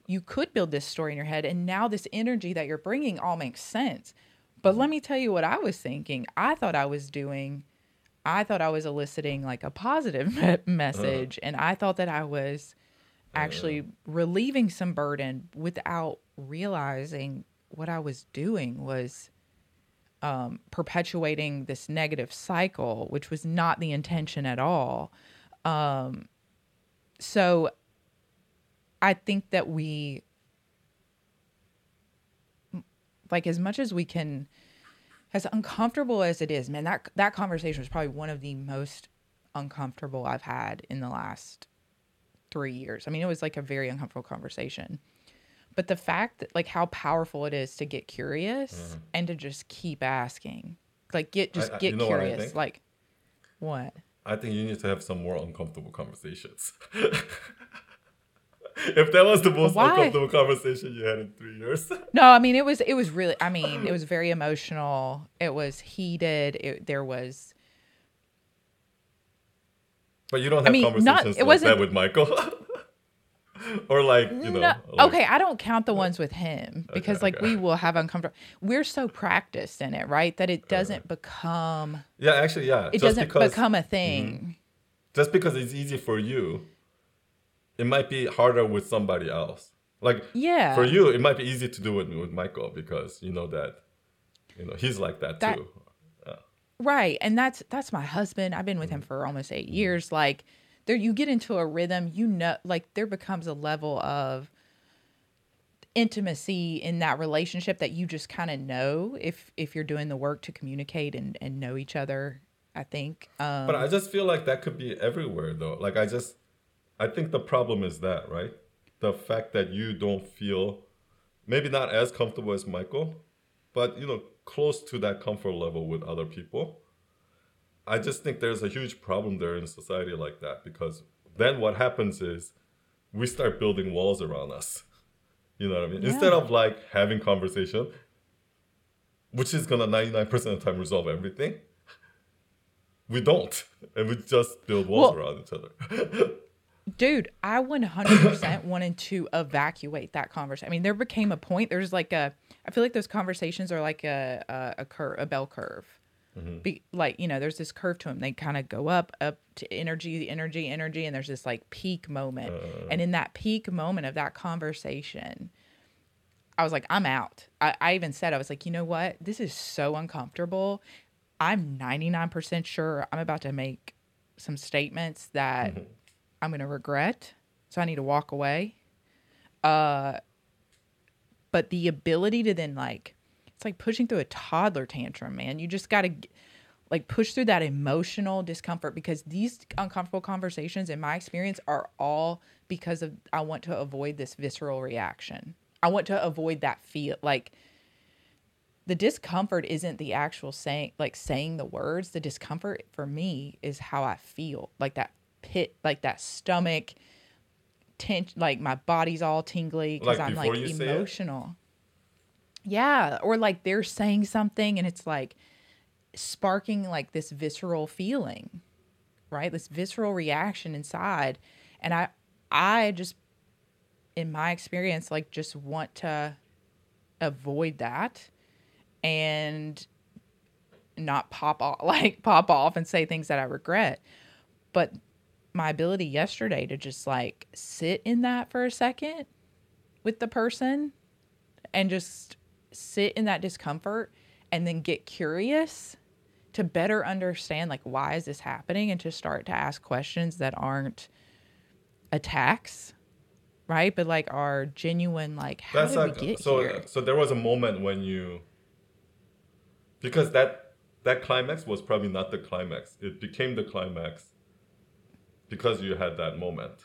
you could build this story in your head. And now this energy that you're bringing all makes sense. But let me tell you what I was thinking. I thought I was doing I thought I was eliciting like a positive message, and I thought that I was actually relieving some burden without realizing what I was doing was perpetuating this negative cycle, which was not the intention at all. So I think that we, like, as much as we can, as uncomfortable as it is, man, that conversation was probably one of the most uncomfortable I've had in the last 3 years. I mean, it was like a very uncomfortable conversation. But the fact that, like, how powerful it is to get curious and to just keep asking, like, get you know curious. What I think? Like, what? I think you need to have some more uncomfortable conversations. If that was the most uncomfortable conversation you had in 3 years. No, I mean, it was really, I mean, it was very emotional. It was heated. There was. But you don't have conversations like that with Michael. Or like, you know. No, like, okay, I don't count the ones with him because we will have uncomfortable. We're so practiced in it, right? That it doesn't become. Yeah, actually, yeah. It doesn't become a thing. Mm-hmm. Just because it's easy for you, it might be harder with somebody else. Like, yeah. For you, it might be easy to do it with Michael because you know that, you know, he's like that too. Yeah. Right. And that's my husband. I've been with him for almost 8 years. Like, there, you get into a rhythm, you know, like, there becomes a level of intimacy in that relationship that you just kind of know if you're doing the work to communicate and know each other, I think. But I just feel like that could be everywhere, though. Like, I think the problem is that, right? The fact that you don't feel, maybe not as comfortable as Michael, but, you know, close to that comfort level with other people. I just think there's a huge problem there in society like that, because then what happens is we start building walls around us. You know what I mean? Yeah. Instead of like having conversation, which is going to 99% of the time resolve everything, we don't. And we just build walls around each other. Dude, I 100% wanted to evacuate that conversation. I mean, there became a point. There's like I feel like those conversations are like a bell curve. Mm-hmm. Like, you know, there's this curve to them. They kind of go up to energy, and there's this like peak moment. And in that peak moment of that conversation, I was like, I'm out. I even said, I was like, you know what? This is so uncomfortable. I'm 99% sure I'm about to make some statements that I'm going to regret. So I need to walk away. But the ability to then like, it's like pushing through a toddler tantrum, man. You just got to like push through that emotional discomfort, because these uncomfortable conversations, in my experience, are all because of I want to avoid this visceral reaction. I want to avoid that feel. Like, the discomfort isn't the actual saying the words. The discomfort for me is how I feel, like that pit, like that stomach tension, like my body's all tingly because I'm like emotional. Yeah, or like they're saying something and it's like sparking like this visceral feeling, right? This visceral reaction inside. And I just, in my experience, like just want to avoid that and not pop off and say things that I regret. But my ability yesterday to just like sit in that for a second with the person and just sit in that discomfort and then get curious to better understand like why is this happening, and to start to ask questions that aren't attacks, right? But like are genuine, like how that's did like, we get so, here? So there was a moment when you, because that climax was probably not the climax. It became the climax because you had that moment.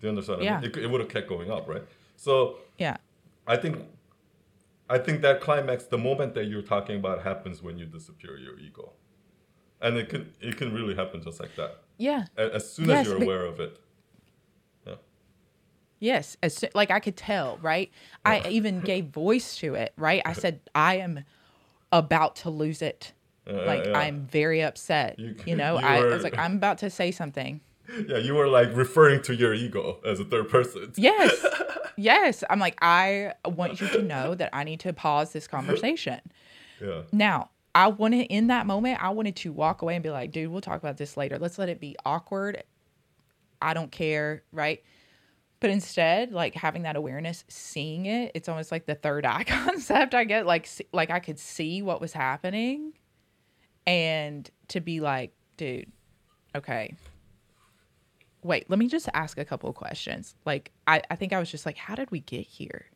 Do you understand? Yeah. I mean, it would have kept going up, right? So yeah. I think that climax, the moment that you're talking about, happens when you disappear your ego, and it can really happen just like that. Yeah. As soon as you're aware of it. Yeah. Yes, like I could tell, right? Yeah. I even gave voice to it, right? I said, I am about to lose it. I'm very upset. You know, I was like, I'm about to say something. Yeah, you were like referring to your ego as a third person. Yes. Yes. I'm like, I want you to know that I need to pause this conversation. Yeah. Now, I wanted, in that moment, I wanted to walk away and be like, dude, we'll talk about this later. Let's let it be awkward. I don't care, right? But instead, like, having that awareness, seeing it, it's almost like the third eye concept, I guess. Like I could see what was happening, and to be like, dude, okay, wait, let me just ask a couple of questions. Like, I think I was just like, how did we get here?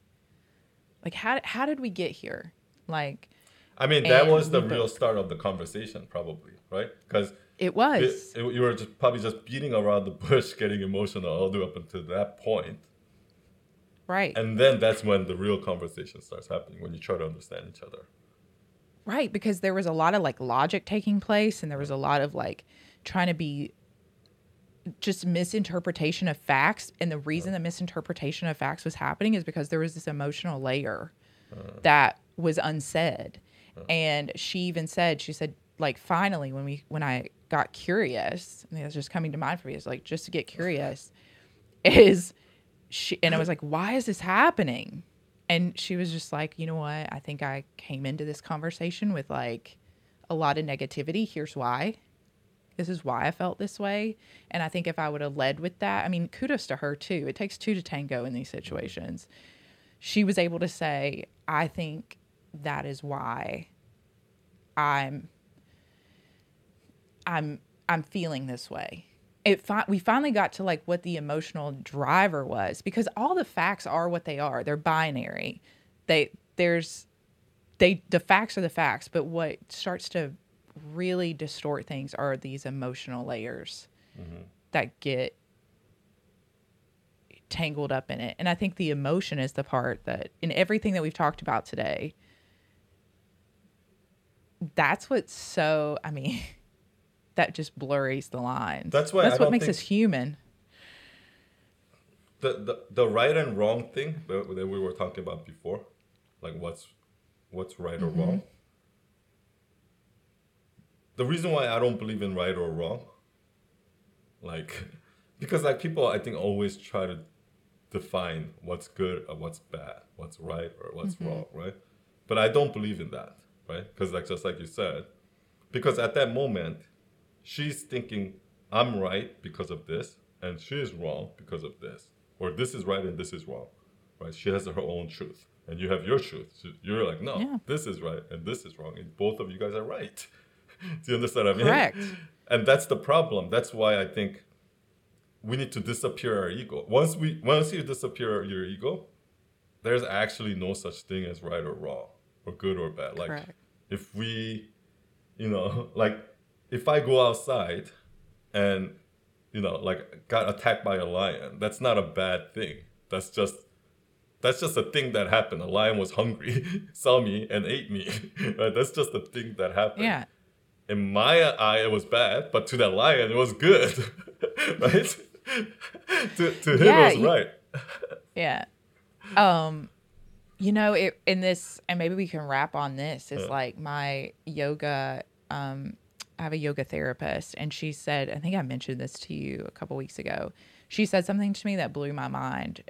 Like, how did we get here? Like, I mean, that was the real start of the conversation, probably, right? Because it was. You were just probably just beating around the bush, getting emotional all the way up until that point. Right. And then that's when the real conversation starts happening, when you try to understand each other. Right, because there was a lot of, like, logic taking place, and there was a lot of, like, trying to be just misinterpretation of facts. And the reason the misinterpretation of facts was happening is because there was this emotional layer that was unsaid. And she said, like, finally, when I got curious, and that's just coming to mind for me, is like, just to get curious is she, and I was like, why is this happening? And she was just like, you know what? I think I came into this conversation with, like, a lot of negativity. Here's why. This is why I felt this way. And I think if I would have led with that, I mean, kudos to her too. It takes two to tango in these situations. She was able to say, I think that is why I'm feeling this way. We finally got to, like, what the emotional driver was, because all the facts are what they are. They're binary. The facts are the facts, but what starts to really distort things are these emotional layers that get tangled up in it. And I think the emotion is the part that, in everything that we've talked about today, that's what's so, I mean, that just blurs the lines. That's what makes us human. The right and wrong thing that we were talking about before, like what's right or wrong. The reason why I don't believe in right or wrong, like, because, like, people, I think, always try to define what's good or what's bad, what's right or what's wrong, right? But I don't believe in that, right? Because, like, just like you said, because at that moment, she's thinking, I'm right because of this, and she is wrong because of this. Or this is right and this is wrong, right? She has her own truth, and you have your truth. So you're like, no, this is right and this is wrong, and both of you guys are right. Do you understand what I mean? Correct. And that's the problem. That's why I think we need to disappear our ego. Once you disappear your ego, there's actually no such thing as right or wrong, or good or bad. Like, correct. If we, you know, like, if I go outside and, you know, like, got attacked by a lion, that's not a bad thing. That's just a thing that happened. A lion was hungry, saw me, and ate me. Right? That's just a thing that happened. Yeah. In my eye, it was bad, but to that lion, it was good, right? to him, it was right. Yeah. You know, and maybe we can wrap on this, is like my yoga, I have a yoga therapist, and she said, I think I mentioned this to you a couple weeks ago. She said something to me that blew my mind.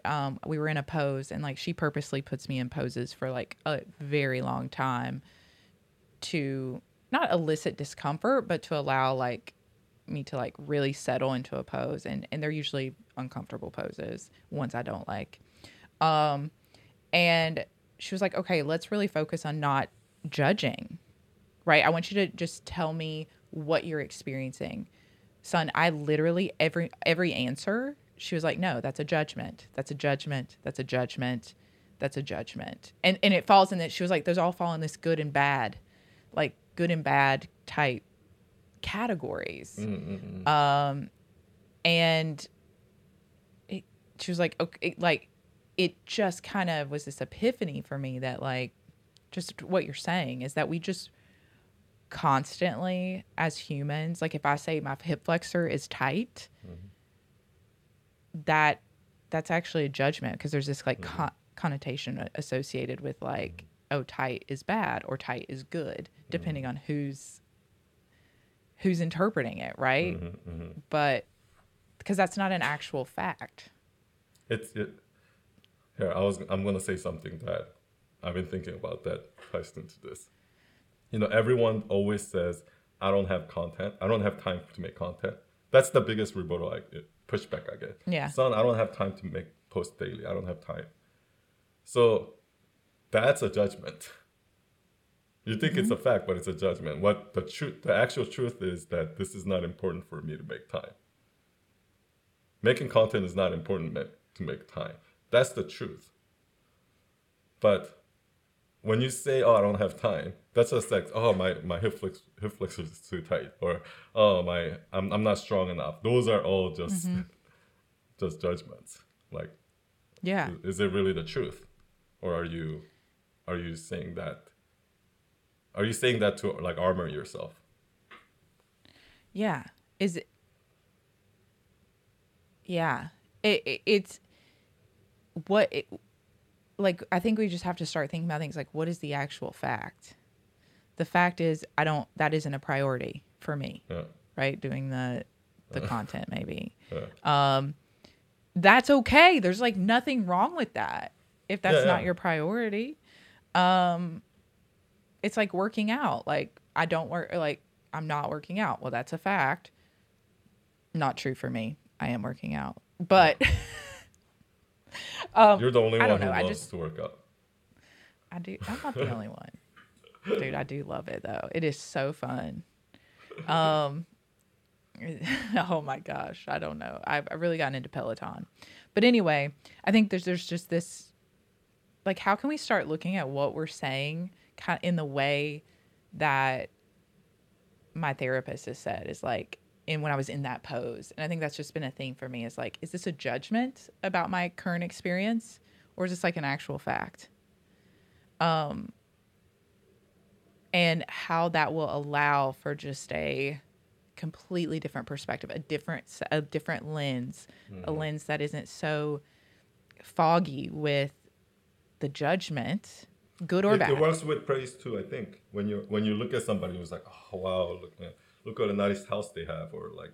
We were in a pose, and, like, she purposely puts me in poses for, like, a very long time to not elicit discomfort, but to allow, like, me to, like, really settle into a pose. And they're usually uncomfortable poses, ones I don't like. And she was like, okay, let's really focus on not judging, right? I want you to just tell me what you're experiencing. Son, I literally, every answer, she was like, no, that's a judgment. That's a judgment. That's a judgment. That's a judgment. And it falls in that. She was like, those all fall in this good and bad, like, good and bad type categories. She was like, okay, like, it just kind of was this epiphany for me that, like, just what you're saying is that we just constantly, as humans, like, if I say my hip flexor is tight, that's actually a judgment, because there's this, like, connotation associated with, like, oh, tight is bad or tight is good, depending on who's interpreting it, right? But because that's not an actual fact. I'm gonna say something that I've been thinking about that ties into this. You know, everyone always says, I don't have content. I don't have time to make content. That's the biggest rebuttal pushback I get. Yeah. Son, I don't have time to make posts daily. I don't have time. So that's a judgment. You think it's a fact, but it's a judgment. What the truth, the actual truth is that this is not important for me to make time. Making content is not important to make time. That's the truth. But when you say, oh, I don't have time, that's just like, oh, my hip flexors is too tight, or oh, I'm not strong enough. Those are all just just judgments. Like, yeah, is it really the truth, or are you saying that? Are you saying that to like armor yourself? Yeah. Is it? Yeah. It's what it, like. I think we just have to start thinking about things like, what is the actual fact? The fact is, that isn't a priority for me. Yeah. Right. Doing the content maybe. Yeah. That's okay. There's like nothing wrong with that. If that's not your priority. It's like working out. Like, I don't work, like, I'm not working out. Well, that's a fact. Not true for me. I am working out. But you're the only one who loves to work out. I do. I'm not the only one. Dude, I do love it, though. It is so fun. Oh, my gosh. I don't know. I've really gotten into Peloton. But anyway, I think there's just this, like, how can we start looking at what we're saying kind of in the way that my therapist has said is like, and when I was in that pose, and I think that's just been a theme for me, is like, is this a judgment about my current experience, or is this like an actual fact? And how that will allow for just a completely different perspective, a different lens, a lens that isn't so foggy with the judgment. Good or bad. It works with praise too, I think. When you look at somebody who's like, oh wow, look at a nice house they have, or like,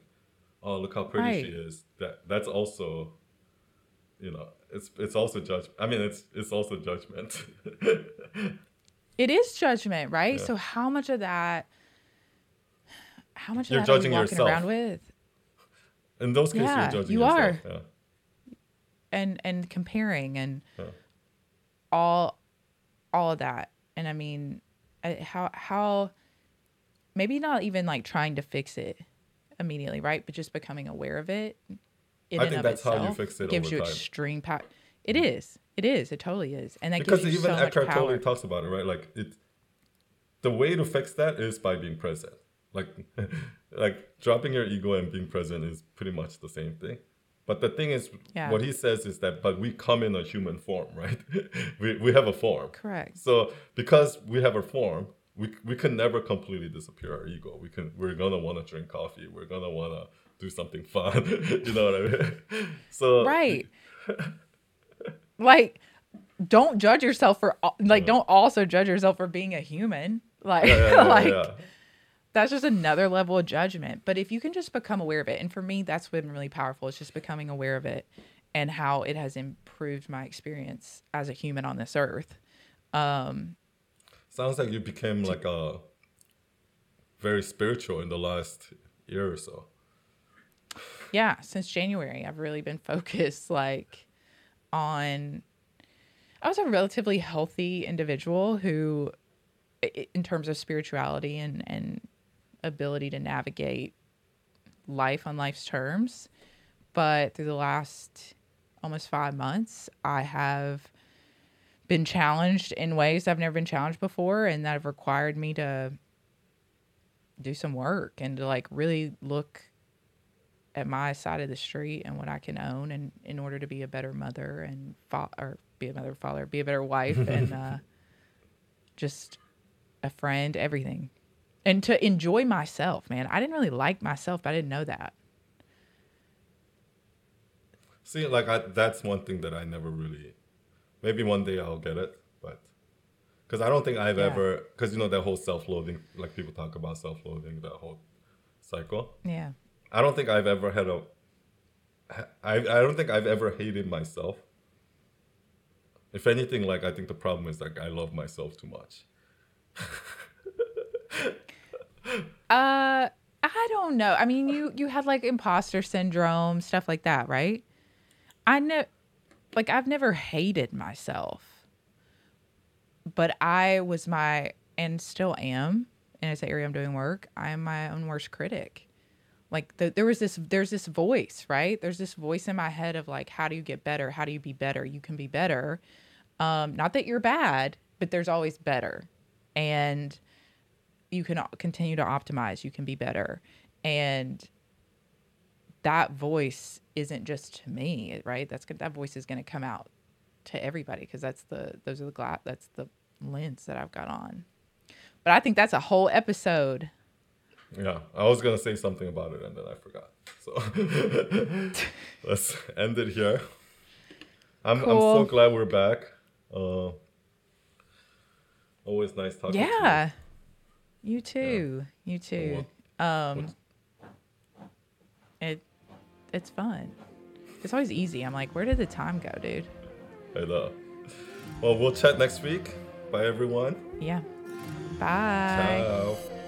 oh, look how pretty she is. That's also, you know, it's also judgment. I mean, it's also judgment. It is judgment, right? Yeah. So how much of that are you walking around with? In those cases, you're judging yourself. You are. Yeah. And comparing and all of that. And I mean, how maybe not even like trying to fix it immediately, right? But just becoming aware of it. I think that's how you fix it. Gives you extreme power. It is. It totally is. And that gives you so much power. Because even Eckhart totally talks about it, right? Like, the way to fix that is by being present. Like, like dropping your ego and being present is pretty much the same thing. But the thing is, what he says is that, but we come in a human form, right? we have a form. Correct. So because we have a form, we can never completely disappear our ego. We're gonna want to drink coffee. We're gonna want to do something fun. You know what I mean? So right. Like, don't judge yourself for don't also judge yourself for being a human. Like that's just another level of judgment. But if you can just become aware of it, and for me, that's been really powerful. It's just becoming aware of it and how it has improved my experience as a human on this earth. Sounds like you became like very spiritual in the last year or so. Yeah, since January, I've really been focused like on... I was a relatively healthy individual who, in terms of spirituality and ability to navigate life on life's terms. But through the last almost 5 months, I have been challenged in ways I've never been challenged before, and that have required me to do some work and to like really look at my side of the street and what I can own, and in order to be a better mother and be a better wife and just a friend, everything. And to enjoy myself, man. I didn't really like myself, but I didn't know that. See, like, that's one thing that I never really... Maybe one day I'll get it, but... Because I don't think I've ever... Because, you know, that whole self-loathing, like, people talk about self-loathing, that whole cycle. Yeah. I don't think I've ever had a... I don't think I've ever hated myself. If anything, like, I think the problem is, like, I love myself too much. I don't know. I mean, you had like imposter syndrome, stuff like that, right? I've never hated myself, but I was and still am, and it's the area I'm doing work, I am my own worst critic. Like there's this voice, right? There's this voice in my head of like, how do you get better? How do you be better? You can be better. Not that you're bad, but there's always better. And you can continue to optimize. You can be better. And that voice isn't just to me, right? That voice is going to come out to everybody, because that's the lens that I've got on. But I think that's a whole episode. Yeah, I was going to say something about it and then I forgot. So let's end it here. I'm so glad we're back. Always nice talking to you. Yeah. You too. Yeah. You too. It's fun. It's always easy. I'm like, where did the time go, dude? I know. Well, we'll chat next week. Bye, everyone. Yeah. Bye. Ciao.